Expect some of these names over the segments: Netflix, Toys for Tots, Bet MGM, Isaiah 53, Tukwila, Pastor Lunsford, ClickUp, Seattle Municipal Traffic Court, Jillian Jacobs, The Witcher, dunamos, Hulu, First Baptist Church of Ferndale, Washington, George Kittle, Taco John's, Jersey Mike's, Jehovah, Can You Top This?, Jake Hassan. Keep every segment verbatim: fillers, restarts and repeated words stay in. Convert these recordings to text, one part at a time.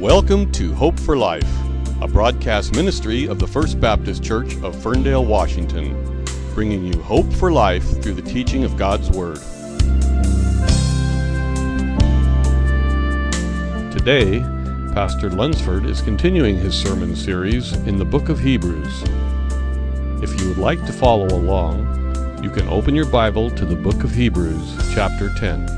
Welcome to Hope for Life, a broadcast ministry of the First Baptist Church of Ferndale, Washington, bringing you hope for life through the teaching of God's Word. Today, Pastor Lunsford is continuing his sermon series in the book of Hebrews. If you would like to follow along, you can open your Bible to the book of Hebrews, chapter ten.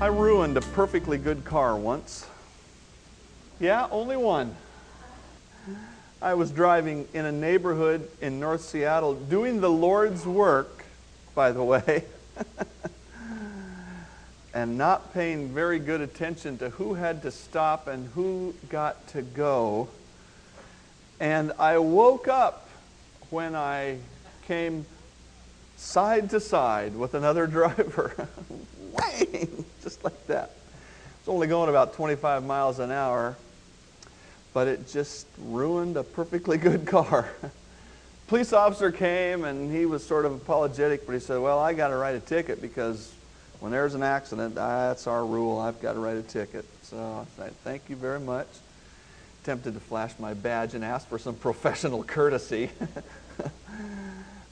I ruined a perfectly good car once. Yeah, only one. I was driving in a neighborhood in North Seattle, doing the Lord's work, by the way, and not paying very good attention to who had to stop and who got to go. And I woke up when I came side to side with another driver. Whang! Just like that. It's only going about twenty-five miles an hour, but it just ruined a perfectly good car. Police officer came and he was sort of apologetic, but he said, well, I got to write a ticket because when there's an accident, that's our rule. I've got to write a ticket. So I said, thank you very much. Tempted to flash my badge and ask for some professional courtesy.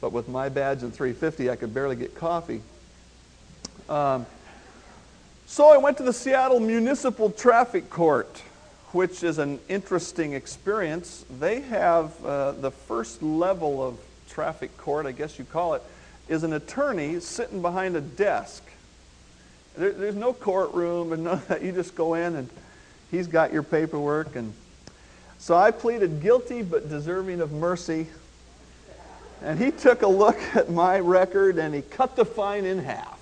But with my badge and three fifty, I could barely get coffee. Um, so I went to the Seattle Municipal Traffic Court, which is an interesting experience. They have uh, the first level of traffic court, I guess you call it, is an attorney sitting behind a desk. There, there's no courtroom and none of that. You just go in and he's got your paperwork. And so I pleaded guilty but deserving of mercy. And he took a look at my record and he cut the fine in half.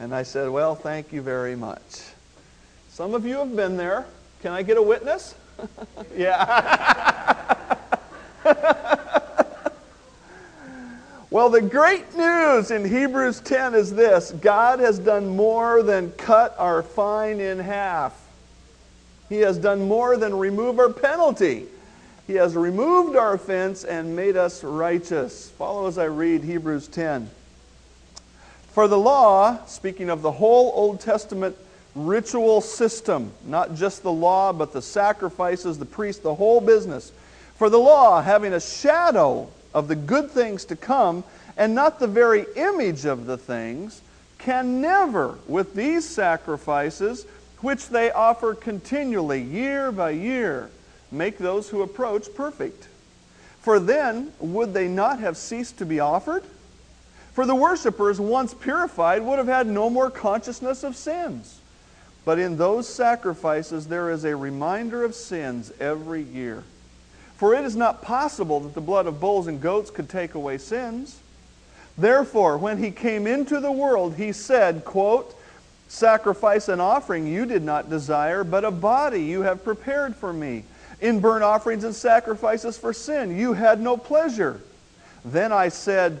And I said, well, thank you very much. Some of you have been there. Can I get a witness? Yeah. Well, the great news in Hebrews ten is this: God has done more than cut our fine in half. He has done more than remove our penalty. He has removed our offense and made us righteous. Follow as I read Hebrews ten. For the law, speaking of the whole Old Testament ritual system, not just the law, but the sacrifices, the priests, the whole business. For the law, having a shadow of the good things to come, and not the very image of the things, can never, with these sacrifices, which they offer continually, year by year, make those who approach perfect. For then would they not have ceased to be offered? For the worshipers, once purified, would have had no more consciousness of sins. But in those sacrifices there is a reminder of sins every year. For it is not possible that the blood of bulls and goats could take away sins. Therefore, when he came into the world, he said, quote, sacrifice and offering you did not desire, but a body you have prepared for me. In burnt offerings and sacrifices for sin you had no pleasure. Then I said,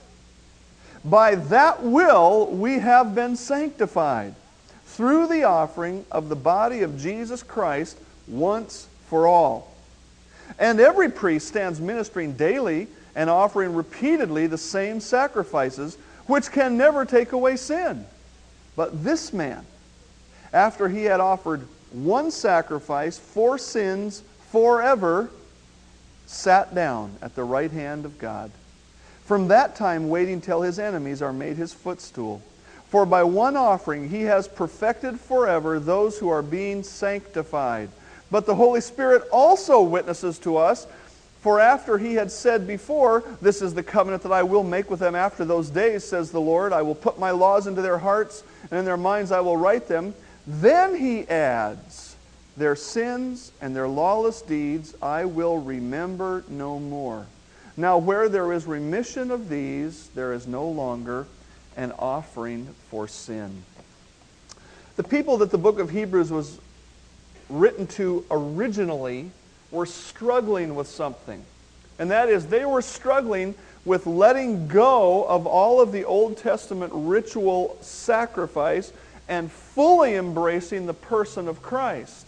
By that will we have been sanctified, through the offering of the body of Jesus Christ once for all. And every priest stands ministering daily and offering repeatedly the same sacrifices, which can never take away sin. But this man, after he had offered one sacrifice for sins forever, sat down at the right hand of God. From that time, waiting till his enemies are made his footstool. For by one offering he has perfected forever those who are being sanctified. But the Holy Spirit also witnesses to us, for after he had said before, this is the covenant that I will make with them after those days, says the Lord, I will put my laws into their hearts, and in their minds I will write them. Then he adds, their sins and their lawless deeds I will remember no more. Now where there is remission of these, there is no longer an offering for sin. The people that the book of Hebrews was written to originally were struggling with something. And that is, they were struggling with letting go of all of the Old Testament ritual sacrifice and fully embracing the person of Christ.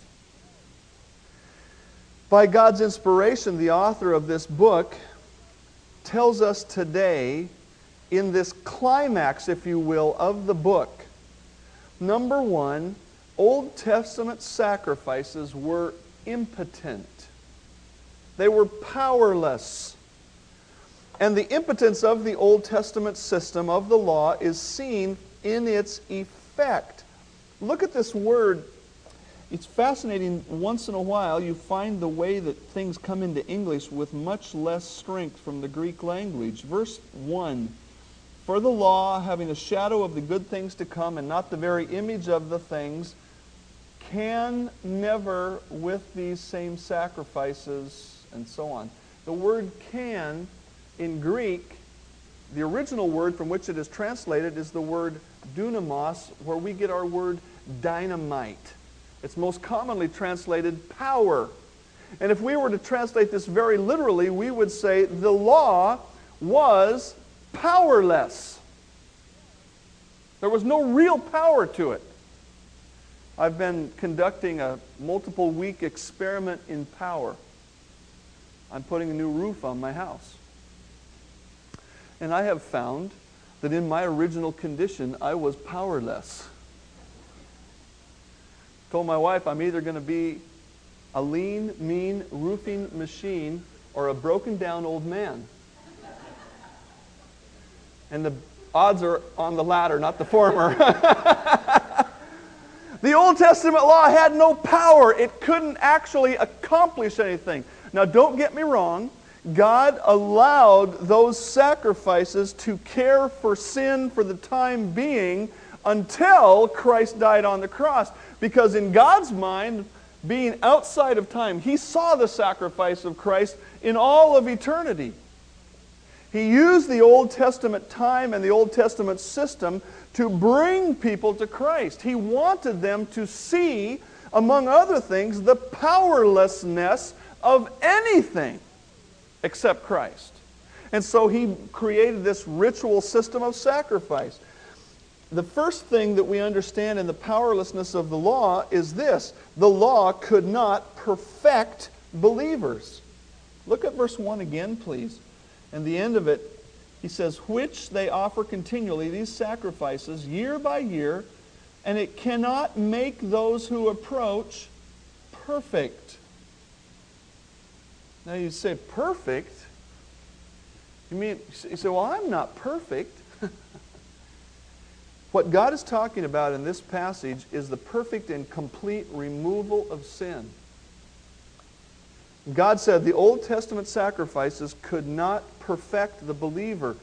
By God's inspiration, the author of this book tells us today, in this climax, if you will, of the book, number one, Old Testament sacrifices were impotent. They were powerless. And the impotence of the Old Testament system of the law is seen in its effect. Look at this word. It's fascinating. Once in a while, you find the way that things come into English with much less strength from the Greek language. Verse one, for the law, having a shadow of the good things to come and not the very image of the things, can never with these same sacrifices, and so on. The word can in Greek, the original word from which it is translated is the word dunamos, where we get our word dynamite. It's most commonly translated power. And if we were to translate this very literally, we would say the law was powerless. There was no real power to it. I've been conducting a multiple week experiment in power. I'm putting a new roof on my house. And I have found that in my original condition, I was powerless. I told my wife, I'm either going to be a lean, mean roofing machine or a broken down old man. And the odds are on the latter, not the former. The Old Testament law had no power. It couldn't actually accomplish anything. Now, don't get me wrong. God allowed those sacrifices to care for sin for the time being until Christ died on the cross. Because in God's mind, being outside of time, He saw the sacrifice of Christ in all of eternity. He used the Old Testament time and the Old Testament system to bring people to Christ. He wanted them to see, among other things, the powerlessness of anything except Christ. And so He created this ritual system of sacrifice. The first thing that we understand in the powerlessness of the law is this: the law could not perfect believers. Look at verse one again, please. And the end of it, he says, which they offer continually, these sacrifices, year by year, and it cannot make those who approach perfect. Now you say, perfect? You mean, you say, well, I'm not perfect. What God is talking about in this passage is the perfect and complete removal of sin. God said the Old Testament sacrifices could not perfect the believer.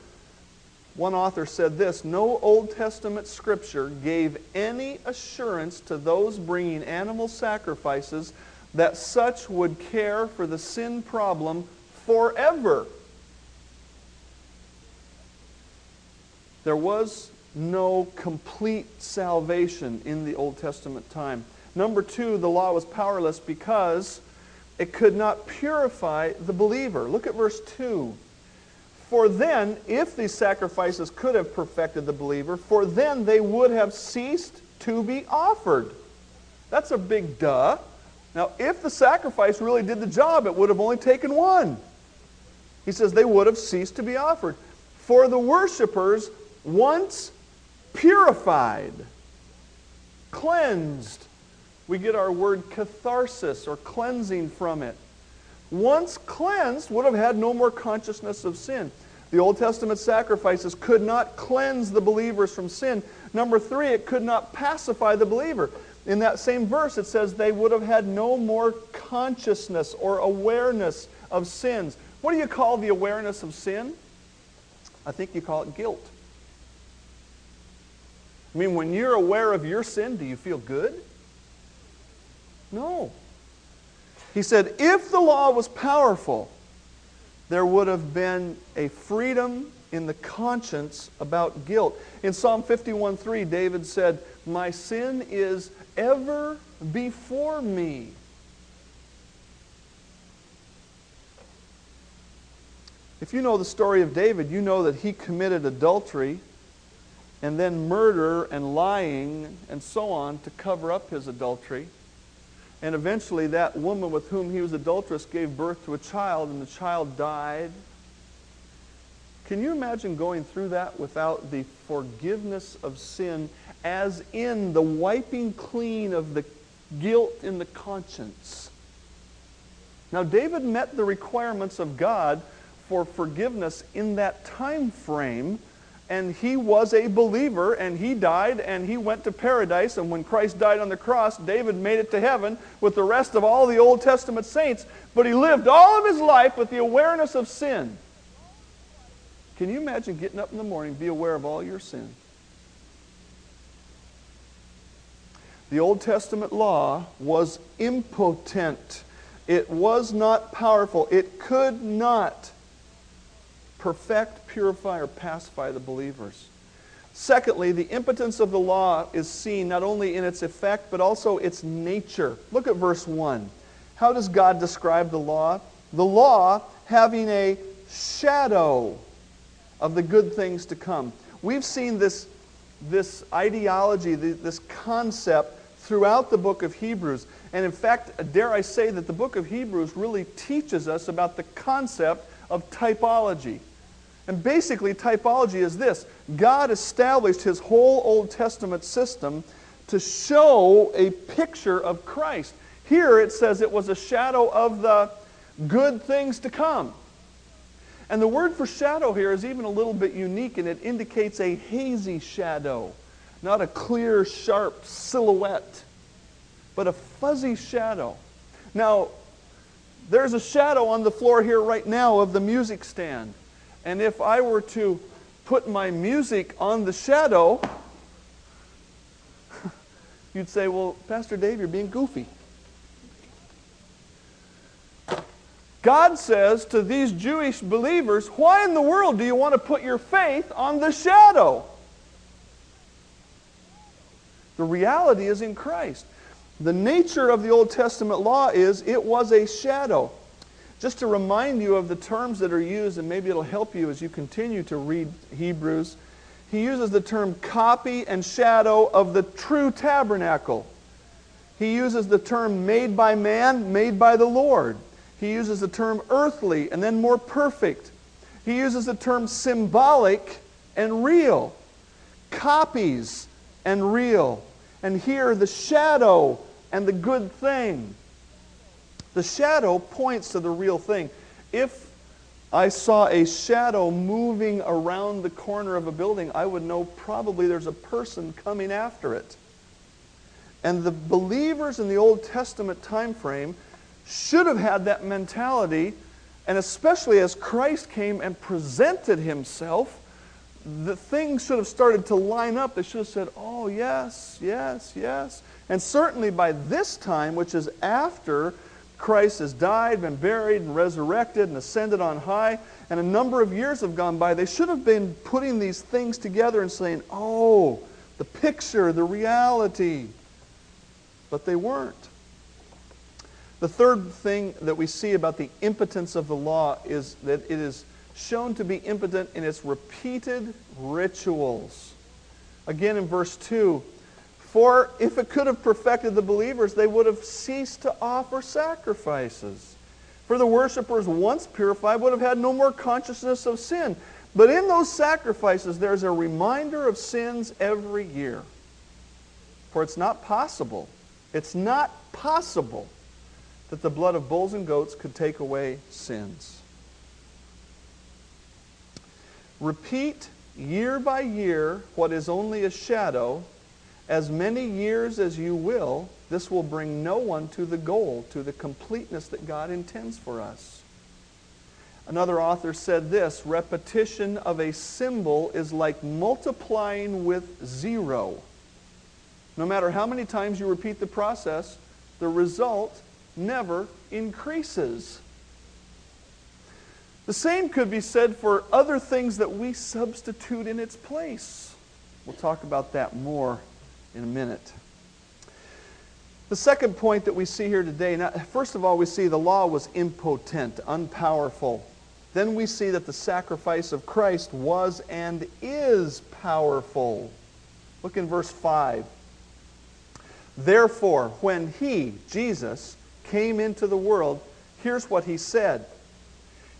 One author said this: no Old Testament scripture gave any assurance to those bringing animal sacrifices that such would care for the sin problem forever. There was no complete salvation in the Old Testament time. Number two, the law was powerless because it could not purify the believer. Look at verse two. For then, if these sacrifices could have perfected the believer, for then they would have ceased to be offered. That's a big duh. Now, if the sacrifice really did the job, it would have only taken one. He says they would have ceased to be offered. For the worshipers, once purified, cleansed, we get our word catharsis or cleansing from it. Once cleansed, would have had no more consciousness of sin. The Old Testament sacrifices could not cleanse the believers from sin. Number three, it could not pacify the believer. In that same verse, it says they would have had no more consciousness or awareness of sins. What do you call the awareness of sin? I think you call it guilt. I mean, when you're aware of your sin, do you feel good? No. He said, if the law was powerful, there would have been a freedom in the conscience about guilt. In Psalm fifty-one three, David said, "My sin is ever before me." If you know the story of David, you know that he committed adultery and then murder and lying and so on to cover up his adultery. And eventually that woman with whom he was adulterous gave birth to a child, and the child died. Can you imagine going through that without the forgiveness of sin, as in the wiping clean of the guilt in the conscience? Now, David met the requirements of God for forgiveness in that time frame, and he was a believer, and he died, and he went to paradise, and when Christ died on the cross, David made it to heaven with the rest of all the Old Testament saints, but he lived all of his life with the awareness of sin. Can you imagine getting up in the morning, be aware of all your sin? The Old Testament law was impotent. It was not powerful. It could not perfect, purify, or pacify the believers. Secondly, the impotence of the law is seen not only in its effect, but also its nature. Look at verse one. How does God describe the law? The law having a shadow of the good things to come. We've seen this, this ideology, this concept throughout the book of Hebrews. And in fact, dare I say that the book of Hebrews really teaches us about the concept of typology. And basically, typology is this: God established his whole Old Testament system to show a picture of Christ. Here it says it was a shadow of the good things to come. And the word for shadow here is even a little bit unique, and it indicates a hazy shadow, not a clear, sharp silhouette, but a fuzzy shadow. Now, there's a shadow on the floor here right now of the music stand. And if I were to put my music on the shadow, you'd say, "Well, Pastor Dave, you're being goofy." God says to these Jewish believers, "Why in the world do you want to put your faith on the shadow?" The reality is in Christ. The nature of the Old Testament law is it was a shadow. Just to remind you of the terms that are used, and maybe it'll help you as you continue to read Hebrews, he uses the term copy and shadow of the true tabernacle. He uses the term made by man, made by the Lord. He uses the term earthly and then more perfect. He uses the term symbolic and real, copies and real. And here the shadow and the good thing. The shadow points to the real thing. If I saw a shadow moving around the corner of a building, I would know probably there's a person coming after it. And the believers in the Old Testament time frame should have had that mentality, and especially as Christ came and presented himself, the things should have started to line up. They should have said, "Oh, yes, yes, yes." And certainly by this time, which is after Christ has died, been buried, and resurrected, and ascended on high, and a number of years have gone by, they should have been putting these things together and saying, "Oh, the picture, the reality." But they weren't. The third thing that we see about the impotence of the law is that it is shown to be impotent in its repeated rituals. Again in verse two, "For if it could have perfected the believers, they would have ceased to offer sacrifices. For the worshipers, once purified, would have had no more consciousness of sin. But in those sacrifices, there's a reminder of sins every year. For it's not possible, it's not possible that the blood of bulls and goats could take away sins." Repeat year by year what is only a shadow, as many years as you will, this will bring no one to the goal, to the completeness that God intends for us. Another author said this: repetition of a symbol is like multiplying with zero. No matter how many times you repeat the process, the result never increases. The same could be said for other things that we substitute in its place. We'll talk about that more in a minute. The second point that we see here today, now, first of all, we see the law was impotent, unpowerful. Then we see that the sacrifice of Christ was and is powerful. Look in verse five. Therefore, when he, Jesus, came into the world, here's what he said.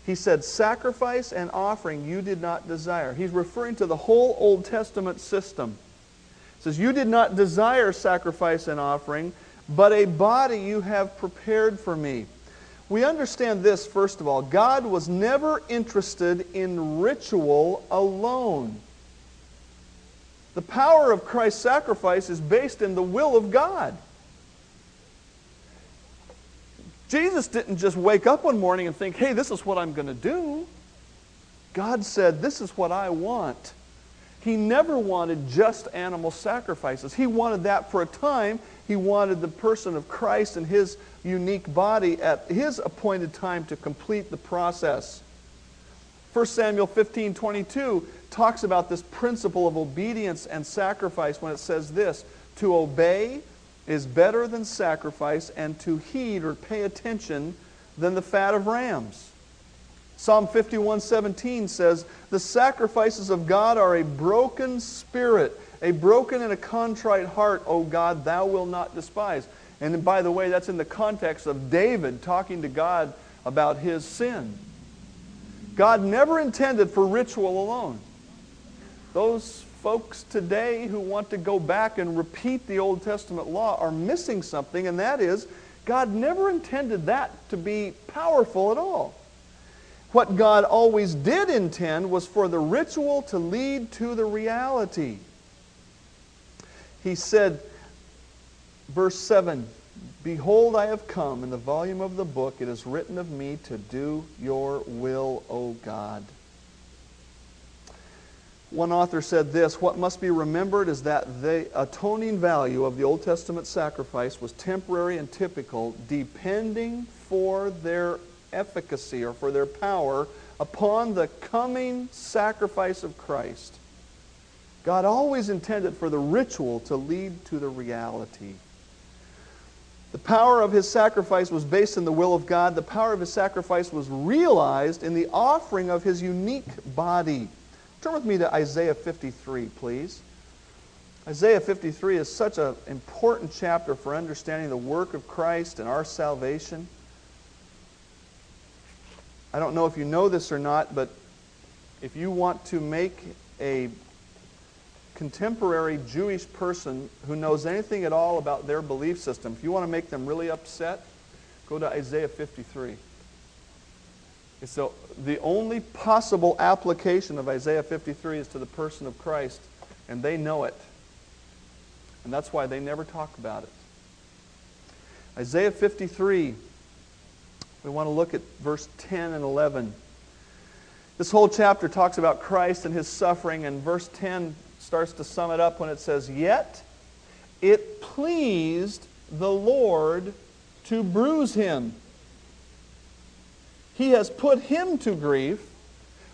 He said, sacrifice and offering you did not desire. He's referring to the whole Old Testament system. It says, you did not desire sacrifice and offering, but a body you have prepared for me. We understand this, first of all. God was never interested in ritual alone. The power of Christ's sacrifice is based in the will of God. Jesus didn't just wake up one morning and think, hey, this is what I'm going to do. God said, this is what I want. He never wanted just animal sacrifices. He wanted that for a time. He wanted the person of Christ and his unique body at his appointed time to complete the process. First Samuel fifteen twenty-two talks about this principle of obedience and sacrifice when it says this, to obey is better than sacrifice, and to heed or pay attention than the fat of rams. Psalm fifty-one seventeen says, the sacrifices of God are a broken spirit, a broken and a contrite heart, O God, thou wilt not despise. And by the way, that's in the context of David talking to God about his sin. God never intended for ritual alone. Those folks today who want to go back and repeat the Old Testament law are missing something, and that is God never intended that to be powerful at all. What God always did intend was for the ritual to lead to the reality. He said, verse seven, behold, I have come, in the volume of the book it is written of me to do your will, O God. One author said this, what must be remembered is that the atoning value of the Old Testament sacrifice was temporary and typical, depending for their efficacy or for their power upon the coming sacrifice of Christ. God always intended for the ritual to lead to the reality. The power of his sacrifice was based in the will of God. The power of his sacrifice was realized in the offering of his unique body. Turn with me to Isaiah fifty-three, please. Isaiah fifty-three is such an important chapter for understanding the work of Christ and our salvation. I don't know if you know this or not, but if you want to make a contemporary Jewish person who knows anything at all about their belief system, if you want to make them really upset, go to Isaiah fifty-three. It's the, the only possible application of Isaiah fifty-three is to the person of Christ, and they know it. And that's why they never talk about it. Isaiah fifty-three, we want to look at verse ten and eleven. This whole chapter talks about Christ and his suffering, and verse ten starts to sum it up when it says, yet it pleased the Lord to bruise him. He has put him to grief.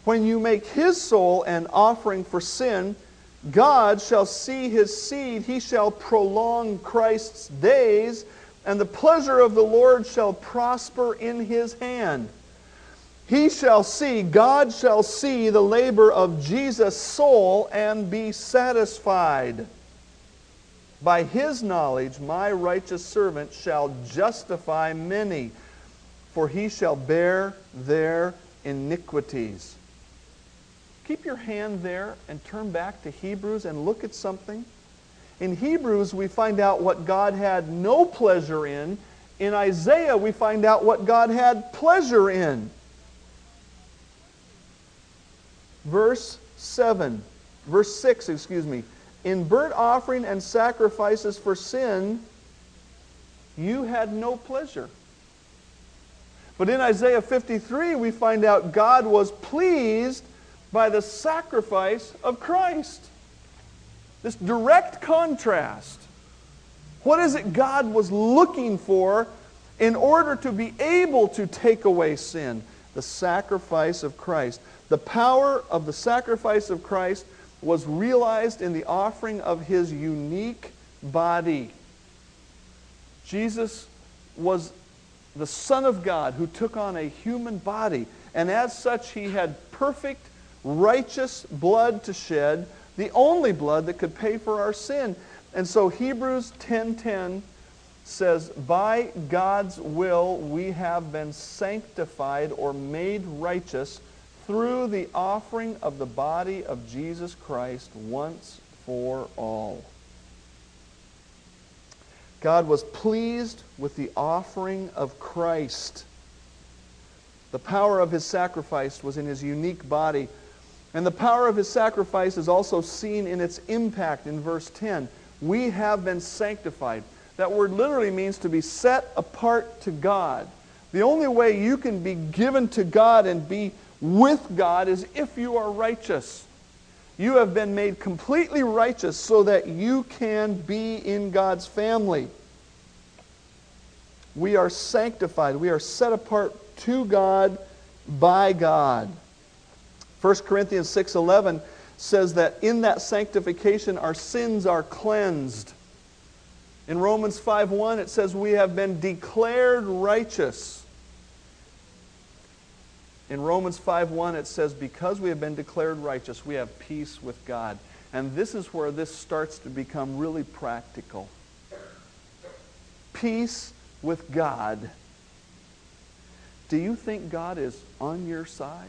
When you make his soul an offering for sin, God shall see his seed. He shall prolong Christ's days, and the pleasure of the Lord shall prosper in his hand. He shall see, God shall see the labor of Jesus' soul and be satisfied. By his knowledge, my righteous servant shall justify many, for he shall bear their iniquities. Keep your hand there and turn back to Hebrews and look at something. In Hebrews, we find out what God had no pleasure in. In Isaiah, we find out what God had pleasure in. Verse seven, verse six, excuse me. In burnt offering and sacrifices for sin, you had no pleasure. But in Isaiah fifty-three, we find out God was pleased by the sacrifice of Christ. This direct contrast. What is it God was looking for in order to be able to take away sin? the sacrifice of Christ. The power of the sacrifice of Christ was realized in the offering of his unique body. Jesus was the Son of God who took on a human body, and as such he had perfect, righteous blood to shed, the only blood that could pay for our sin. And so Hebrews ten ten says, by God's will we have been sanctified or made righteous through the offering of the body of Jesus Christ once for all. God was pleased with the offering of Christ. The power of his sacrifice was in his unique body. And the power of his sacrifice is also seen in its impact in verse ten. We have been sanctified. That word literally means to be set apart to God. The only way you can be given to God and be with God is if you are righteous. You have been made completely righteous so that you can be in God's family. We are sanctified. We are set apart to God by God. First Corinthians six eleven says that in that sanctification our sins are cleansed. In Romans five one it says we have been declared righteous. In Romans five one it says, because we have been declared righteous, we have peace with God. And this is where this starts to become really practical. Peace with God. Do you think God is on your side?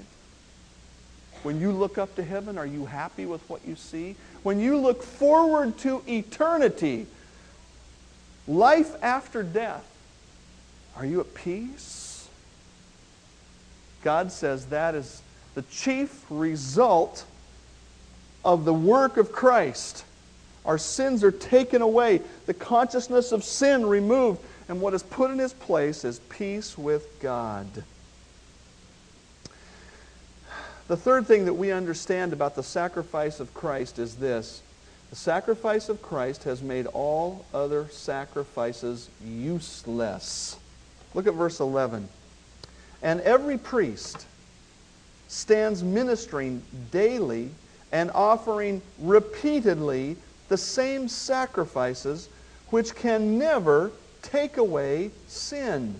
When you look up to heaven, are you happy with what you see? When you look forward to eternity, life after death, are you at peace? God says that is the chief result of the work of Christ. Our sins are taken away, the consciousness of sin removed, and what is put in his place is peace with God. The third thing that we understand about the sacrifice of Christ is this: the sacrifice of Christ has made all other sacrifices useless. Look at verse eleven. And every priest stands ministering daily and offering repeatedly the same sacrifices which can never take away sin.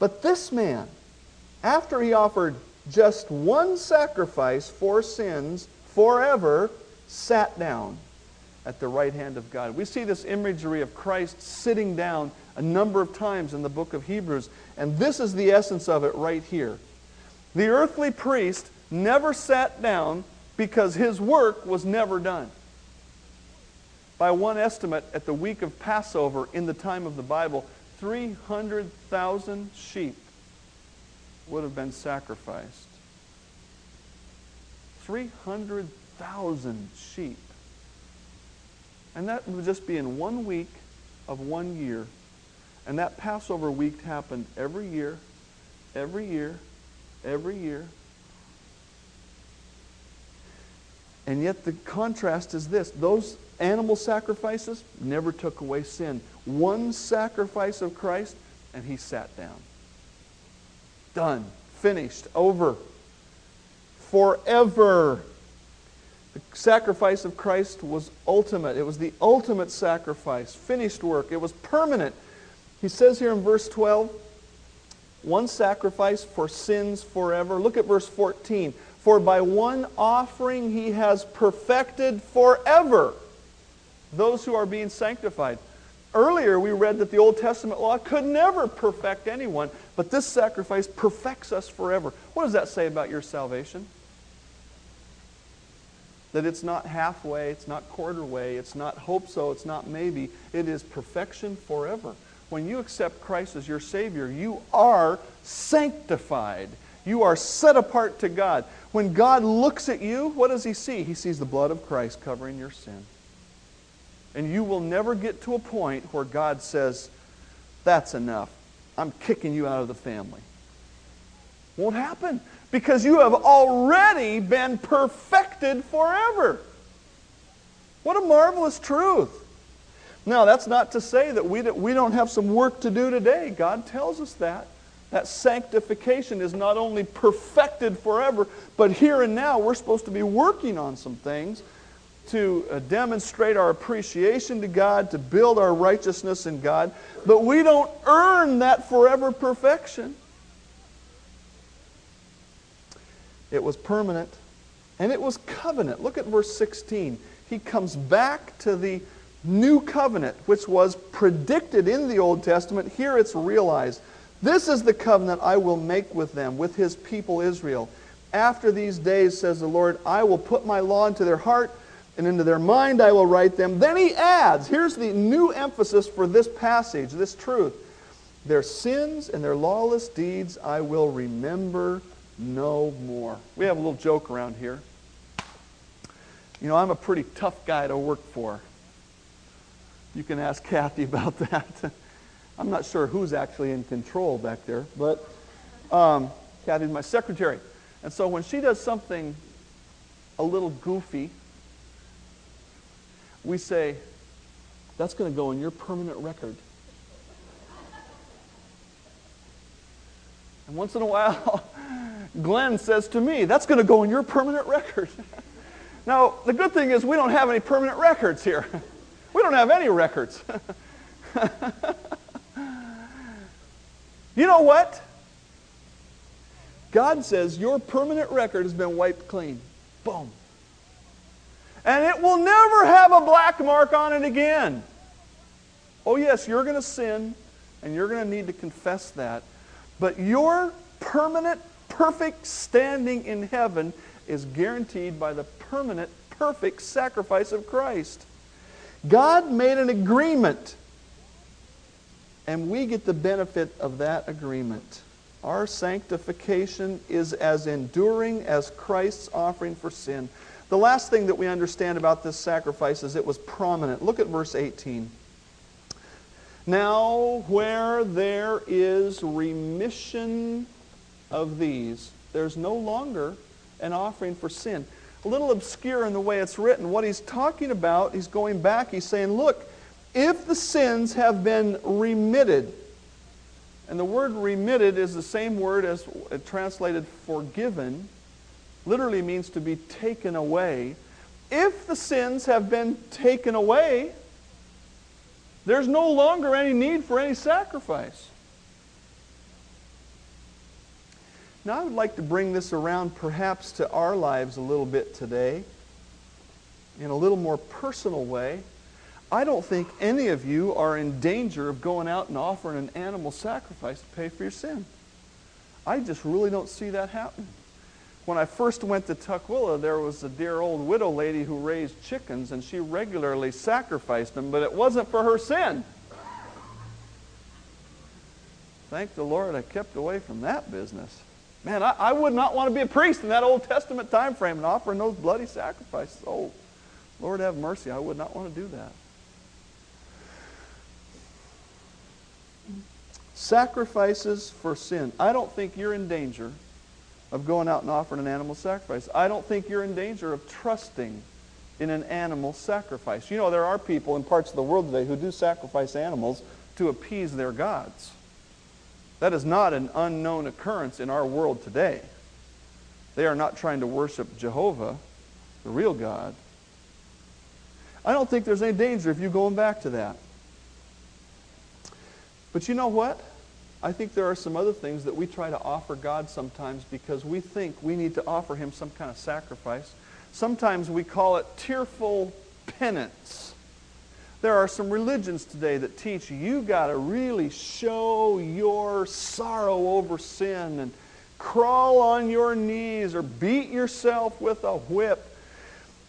But this man, after he offered just one sacrifice for sins forever, sat down at the right hand of God. We see this imagery of Christ sitting down a number of times in the book of Hebrews, and this is the essence of it right here. The earthly priest never sat down because his work was never done. By one estimate, at the week of Passover in the time of the Bible, three hundred thousand sheep would have been sacrificed. three hundred thousand sheep. And that would just be in one week of one year. And that Passover week happened every year, every year, every year. And yet the contrast is this. Those animal sacrifices never took away sin. One sacrifice of Christ, and he sat down. Done. Finished. Over. Forever. The sacrifice of Christ was ultimate. It was the ultimate sacrifice. Finished work. It was permanent. He says here in verse twelve, one sacrifice for sins forever. Look at verse fourteen. For by one offering he has perfected forever those who are being sanctified. Earlier we read that the Old Testament law could never perfect anyone, but this sacrifice perfects us forever. What does that say about your salvation? That it's not halfway, it's not quarter way, it's not hope so, it's not maybe. It is perfection forever. When you accept Christ as your Savior, you are sanctified. You are set apart to God. When God looks at you, what does he see? He sees the blood of Christ covering your sin. And you will never get to a point where God says, that's enough. I'm kicking you out of the family. Won't happen, because you have already been perfected forever. What a marvelous truth. Now, that's not to say that we we don't have some work to do today. God tells us that. That sanctification is not only perfected forever, but here and now we're supposed to be working on some things to uh, demonstrate our appreciation to God, to build our righteousness in God. But we don't earn that forever perfection. It was permanent, and it was covenant. Look at verse sixteen. He comes back to the new covenant, which was predicted in the Old Testament. Here it's realized. This is the covenant I will make with them, with his people Israel. After these days, says the Lord, I will put my law into their heart, and into their mind I will write them. Then he adds, here's the new emphasis for this passage, this truth. Their sins and their lawless deeds I will remember no more. We have a little joke around here. You know, I'm a pretty tough guy to work for. You can ask Kathy about that. I'm not sure who's actually in control back there, but um, Kathy's my secretary. And so when she does something a little goofy, we say, that's going to go in your permanent record. And once in a while, Glenn says to me, that's going to go in your permanent record. Now, the good thing is we don't have any permanent records here. We don't have any records. You know what? God says your permanent record has been wiped clean. Boom. And it will never have a black mark on it again. Oh yes, you're going to sin, and you're going to need to confess that. But your permanent, perfect standing in heaven is guaranteed by the permanent, perfect sacrifice of Christ. God made an agreement, and we get the benefit of that agreement. Our sanctification is as enduring as Christ's offering for sin. The last thing that we understand about this sacrifice is it was prominent. Look at verse eighteen. Now, where there is remission of these, there's no longer an offering for sin. A little obscure in the way it's written. What he's talking about, he's going back, he's saying, look, if the sins have been remitted, and the word remitted is the same word as translated forgiven, literally means to be taken away. If the sins have been taken away, there's no longer any need for any sacrifice. Now I would like to bring this around perhaps to our lives a little bit today in a little more personal way. I don't think any of you are in danger of going out and offering an animal sacrifice to pay for your sin. I just really don't see that happening. When I first went to Tukwila, there was a dear old widow lady who raised chickens, and she regularly sacrificed them, but it wasn't for her sin. Thank the Lord I kept away from that business. Man, I, I would not want to be a priest in that Old Testament time frame and offering those bloody sacrifices. Oh, Lord have mercy, I would not want to do that. Sacrifices for sin. I don't think you're in danger of going out and offering an animal sacrifice. I don't think you're in danger of trusting in an animal sacrifice. You know, there are people in parts of the world today who do sacrifice animals to appease their gods. That is not an unknown occurrence in our world today. They are not trying to worship Jehovah, the real God. I don't think there's any danger of you going back to that. But you know what? I think there are some other things that we try to offer God sometimes because we think we need to offer Him some kind of sacrifice. Sometimes we call it tearful penance. There are some religions today that teach you got to really show your sorrow over sin and crawl on your knees or beat yourself with a whip.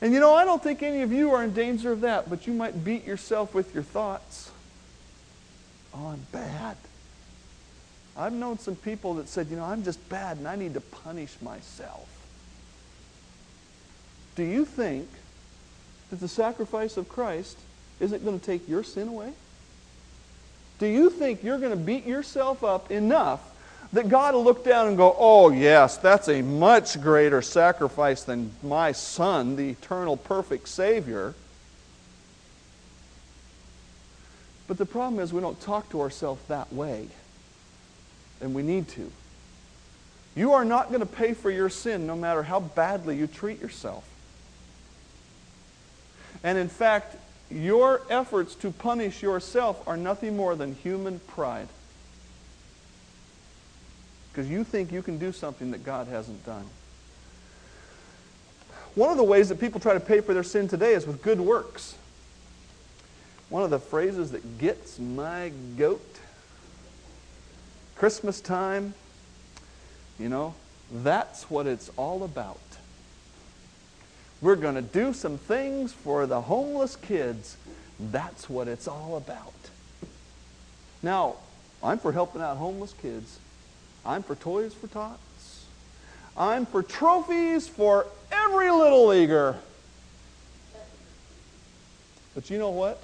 And you know, I don't think any of you are in danger of that, but you might beat yourself with your thoughts. Oh, I'm bad. I've known some people that said, you know, I'm just bad and I need to punish myself. Do you think that the sacrifice of Christ isn't going to take your sin away? Do you think you're going to beat yourself up enough that God will look down and go, oh yes, that's a much greater sacrifice than my Son, the eternal perfect Savior? But the problem is we don't talk to ourselves that way. and we need to. You are not going to pay for your sin no matter how badly you treat yourself. And in fact, your efforts to punish yourself are nothing more than human pride. Because you think you can do something that God hasn't done. One of the ways that people try to pay for their sin today is with good works. One of the phrases that gets my goat, Christmas time, you know, that's what it's all about. We're going to do some things for the homeless kids. That's what it's all about. Now, I'm for helping out homeless kids. I'm for Toys for Tots. I'm for trophies for every little leaguer. But you know what?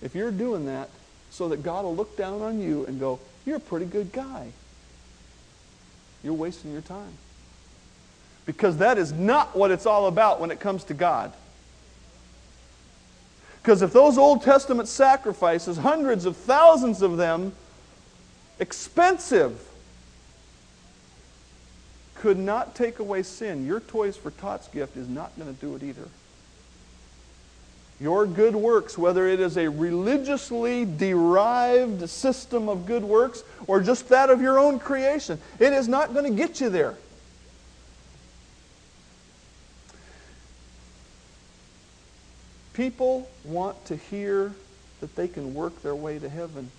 If you're doing that so that God will look down on you and go, you're a pretty good guy, you're wasting your time. Because that is not what it's all about when it comes to God. Because if those Old Testament sacrifices, hundreds of thousands of them, expensive, could not take away sin, your Toys for Tots gift is not going to do it either. Your good works, whether it is a religiously derived system of good works or just that of your own creation, it is not going to get you there. People want to hear that they can work their way to heaven.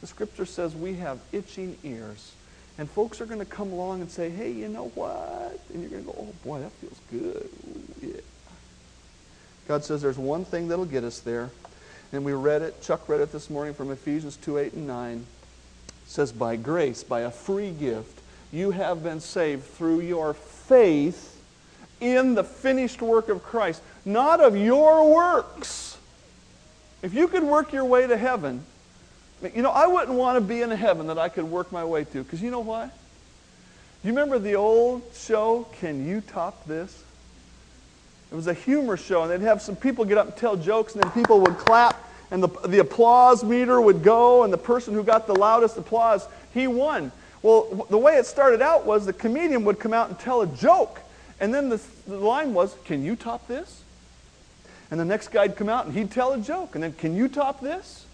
The Scripture says we have itching ears. And folks are going to come along and say, hey, you know what? And you're going to go, oh boy, that feels good. Ooh, yeah. God says there's one thing that'll get us there. And we read it, Chuck read it this morning from Ephesians two, eight, and nine. It says, by grace, by a free gift, you have been saved through your faith in the finished work of Christ, not of your works. If you could work your way to heaven, you know, I wouldn't want to be in a heaven that I could work my way to, because you know why? You remember the old show, Can You Top This? It was a humor show, and they'd have some people get up and tell jokes, and then people would clap, and the, the applause meter would go, and the person who got the loudest applause, he won. Well, the way it started out was the comedian would come out and tell a joke, and then the, the line was, can you top this? And the next guy'd come out and he'd tell a joke. And then, can you top this?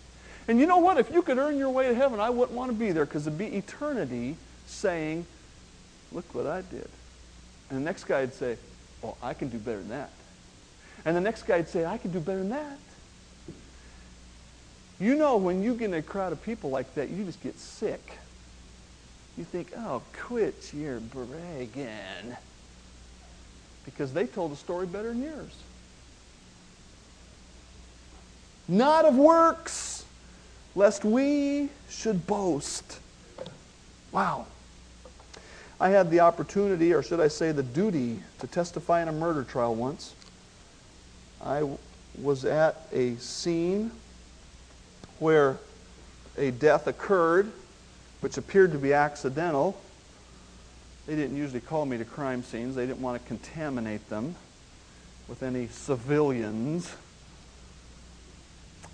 And you know what? If you could earn your way to heaven, I wouldn't want to be there, because it'd be eternity saying, look what I did. And the next guy'd say, well, I can do better than that. And the next guy'd say, I can do better than that. You know, when you get in a crowd of people like that, you just get sick. You think, oh, quit your bragging. Because they told a story better than yours. Not of works, lest we should boast. Wow. I had the opportunity, or should I say the duty, to testify in a murder trial once. I was at a scene where a death occurred, which appeared to be accidental. They didn't usually call me to crime scenes. They didn't want to contaminate them with any civilians.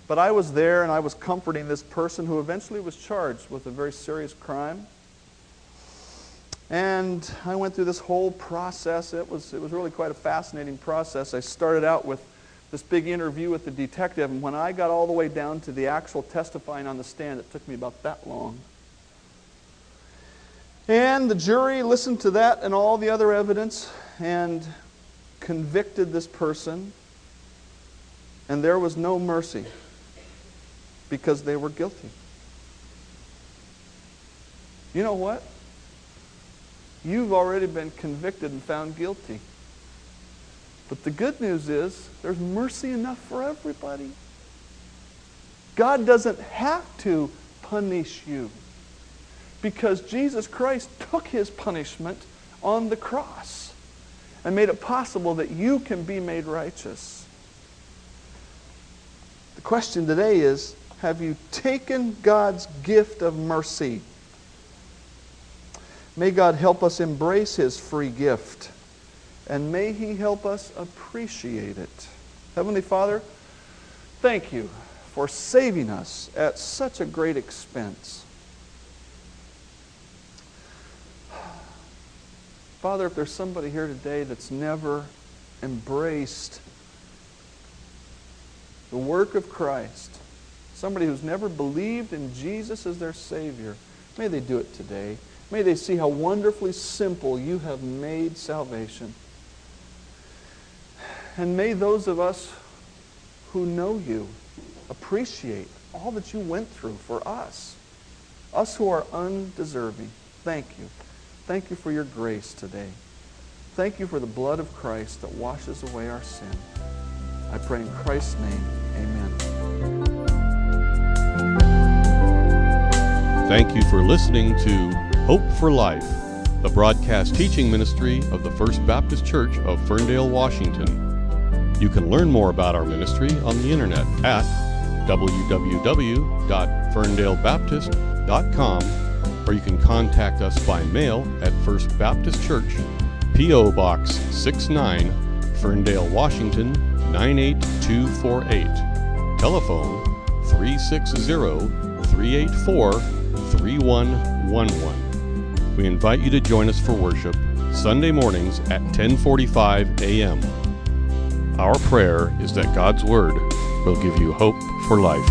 But I was there, and I was comforting this person who eventually was charged with a very serious crime. And I went through this whole process. It was, it was really quite a fascinating process. I started out with this big interview with the detective, and when I got all the way down to the actual testifying on the stand, it took me about that long. And the jury listened to that and all the other evidence and convicted this person. And there was no mercy, because they were guilty. You know what? You've already been convicted and found guilty. But the good news is there's mercy enough for everybody. God doesn't have to punish you, because Jesus Christ took his punishment on the cross and made it possible that you can be made righteous. The question today is, have you taken God's gift of mercy? May God help us embrace his free gift, and may he help us appreciate it. Heavenly Father, thank you for saving us at such a great expense. Father, if there's somebody here today that's never embraced the work of Christ, somebody who's never believed in Jesus as their Savior, may they do it today. May they see how wonderfully simple you have made salvation. And may those of us who know you appreciate all that you went through for us, us who are undeserving. Thank you. Thank you for your grace today. Thank you for the blood of Christ that washes away our sin. I pray in Christ's name, amen. Thank you for listening to Hope for Life, the broadcast teaching ministry of the First Baptist Church of Ferndale, Washington. You can learn more about our ministry on the internet at w w w dot ferndale baptist dot com, or you can contact us by mail at First Baptist Church, P O Box sixty-nine, Ferndale, Washington, nine eight two four eight. Telephone three six zero, three eight four, three one one one. We invite you to join us for worship Sunday mornings at ten forty-five a m Our prayer is that God's Word will give you hope for life.